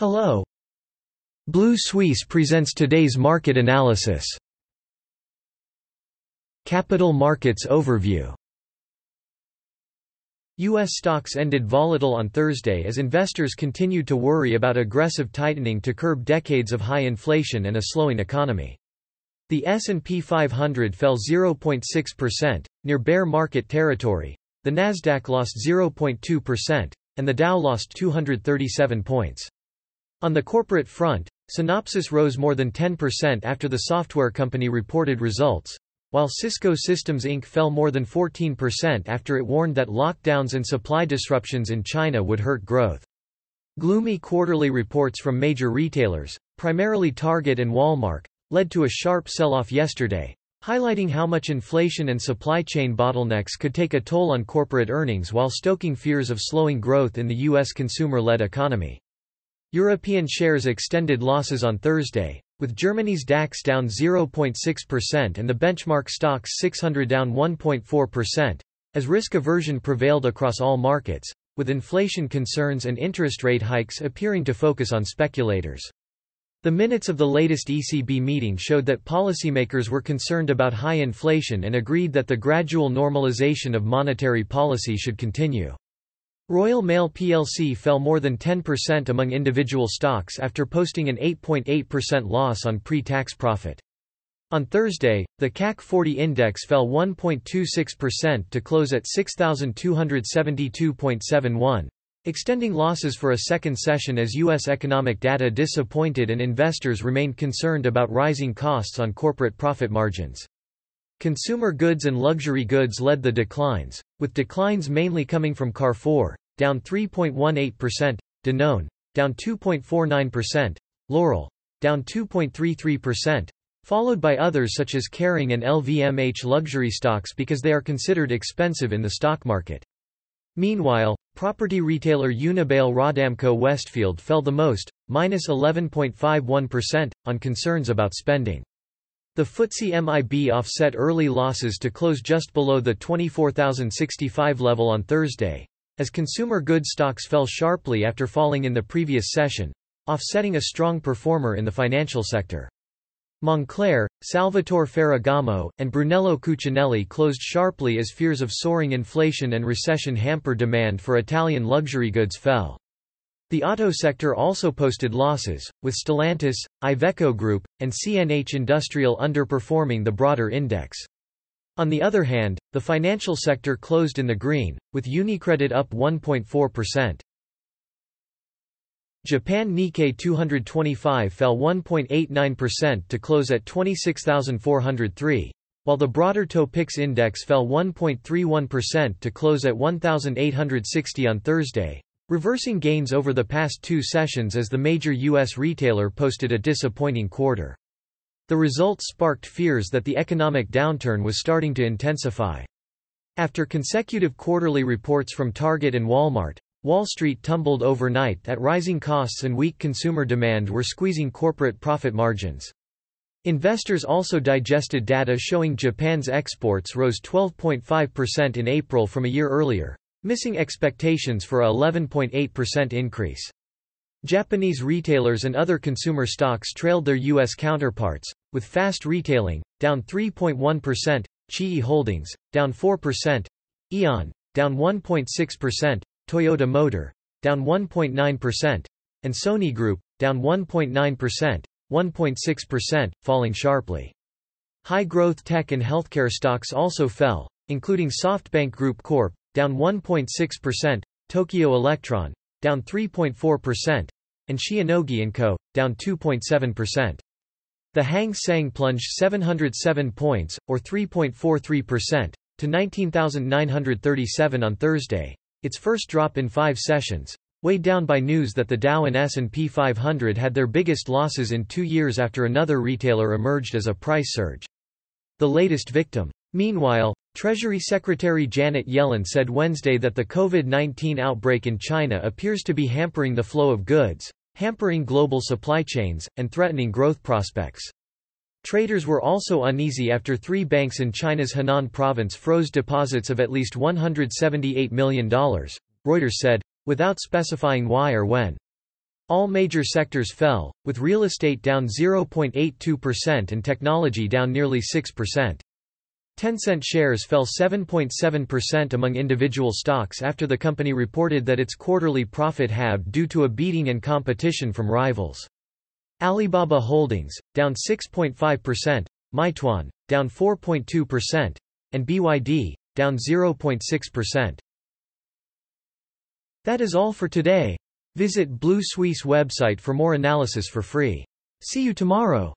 Hello. Blue Suisse presents today's market analysis. Capital Markets Overview. U.S. stocks ended volatile on Thursday as investors continued to worry about aggressive tightening to curb decades of high inflation and a slowing economy. The S&P 500 fell 0.6%, near bear market territory, the Nasdaq lost 0.2%, and the Dow lost 237 points. On the corporate front, Synopsys rose more than 10% after the software company reported results, while Cisco Systems Inc. fell more than 14% after it warned that lockdowns and supply disruptions in China would hurt growth. Gloomy quarterly reports from major retailers, primarily Target and Walmart, led to a sharp sell-off yesterday, highlighting how much inflation and supply chain bottlenecks could take a toll on corporate earnings while stoking fears of slowing growth in the U.S. consumer-led economy. European shares extended losses on Thursday, with Germany's DAX down 0.6% and the benchmark stocks 600 down 1.4%, as risk aversion prevailed across all markets, with inflation concerns and interest rate hikes appearing to focus on speculators. The minutes of the latest ECB meeting showed that policymakers were concerned about high inflation and agreed that the gradual normalization of monetary policy should continue. Royal Mail plc fell more than 10% among individual stocks after posting an 8.8% loss on pre-tax profit. On Thursday, the CAC 40 index fell 1.26% to close at 6,272.71, extending losses for a second session as U.S. economic data disappointed and investors remained concerned about rising costs on corporate profit margins. Consumer goods and luxury goods led the declines, with declines mainly coming from Carrefour, down 3.18%, Danone, down 2.49%, L'Oréal, down 2.33%, followed by others such as Kering and LVMH luxury stocks because they are considered expensive in the stock market. Meanwhile, property retailer Unibail Rodamco Westfield fell the most, minus 11.51%, on concerns about spending. The FTSE MIB offset early losses to close just below the 24,065 level on Thursday, as consumer goods stocks fell sharply after falling in the previous session, offsetting a strong performer in the financial sector. Moncler, Salvatore Ferragamo, and Brunello Cucinelli closed sharply as fears of soaring inflation and recession hampered demand for Italian luxury goods fell. The auto sector also posted losses, with Stellantis, Iveco Group, and CNH Industrial underperforming the broader index. On the other hand, the financial sector closed in the green, with UniCredit up 1.4%. Japan Nikkei 225 fell 1.89% to close at 26,403, while the broader Topix index fell 1.31% to close at 1,860 on Thursday, reversing gains over the past two sessions as the major U.S. retailer posted a disappointing quarter. The results sparked fears that the economic downturn was starting to intensify. After consecutive quarterly reports from Target and Walmart, Wall Street tumbled overnight as rising costs and weak consumer demand were squeezing corporate profit margins. Investors also digested data showing Japan's exports rose 12.5% in April from a year earlier, missing expectations for a 11.8% increase. Japanese retailers and other consumer stocks trailed their U.S. counterparts, with Fast Retailing, down 3.1%, Chi Holdings, down 4%, Eon, down 1.6%, Toyota Motor, down 1.9%, and Sony Group, down 1.9%, 1.6%, falling sharply. High-growth tech and healthcare stocks also fell, including SoftBank Group Corp, down 1.6%, Tokyo Electron, down 3.4%, and Shionogi & Co., down 2.7%. The Hang Seng plunged 707 points, or 3.43%, to 19,937 on Thursday, its first drop in five sessions, weighed down by news that the Dow and S&P 500 had their biggest losses in 2 years after another retailer emerged as a price surge, the latest victim. Meanwhile, Treasury Secretary Janet Yellen said Wednesday that the COVID-19 outbreak in China appears to be hampering the flow of goods, hampering global supply chains, and threatening growth prospects. Traders were also uneasy after three banks in China's Henan province froze deposits of at least $178 million, Reuters said, without specifying why or when. All major sectors fell, with real estate down 0.82% and technology down nearly 6%. Tencent shares fell 7.7% among individual stocks after the company reported that its quarterly profit halved due to a beating and competition from rivals. Alibaba Holdings, down 6.5%, Meituan, down 4.2%, and BYD, down 0.6%. That is all for today. Visit Blue Suisse website for more analysis for free. See you tomorrow.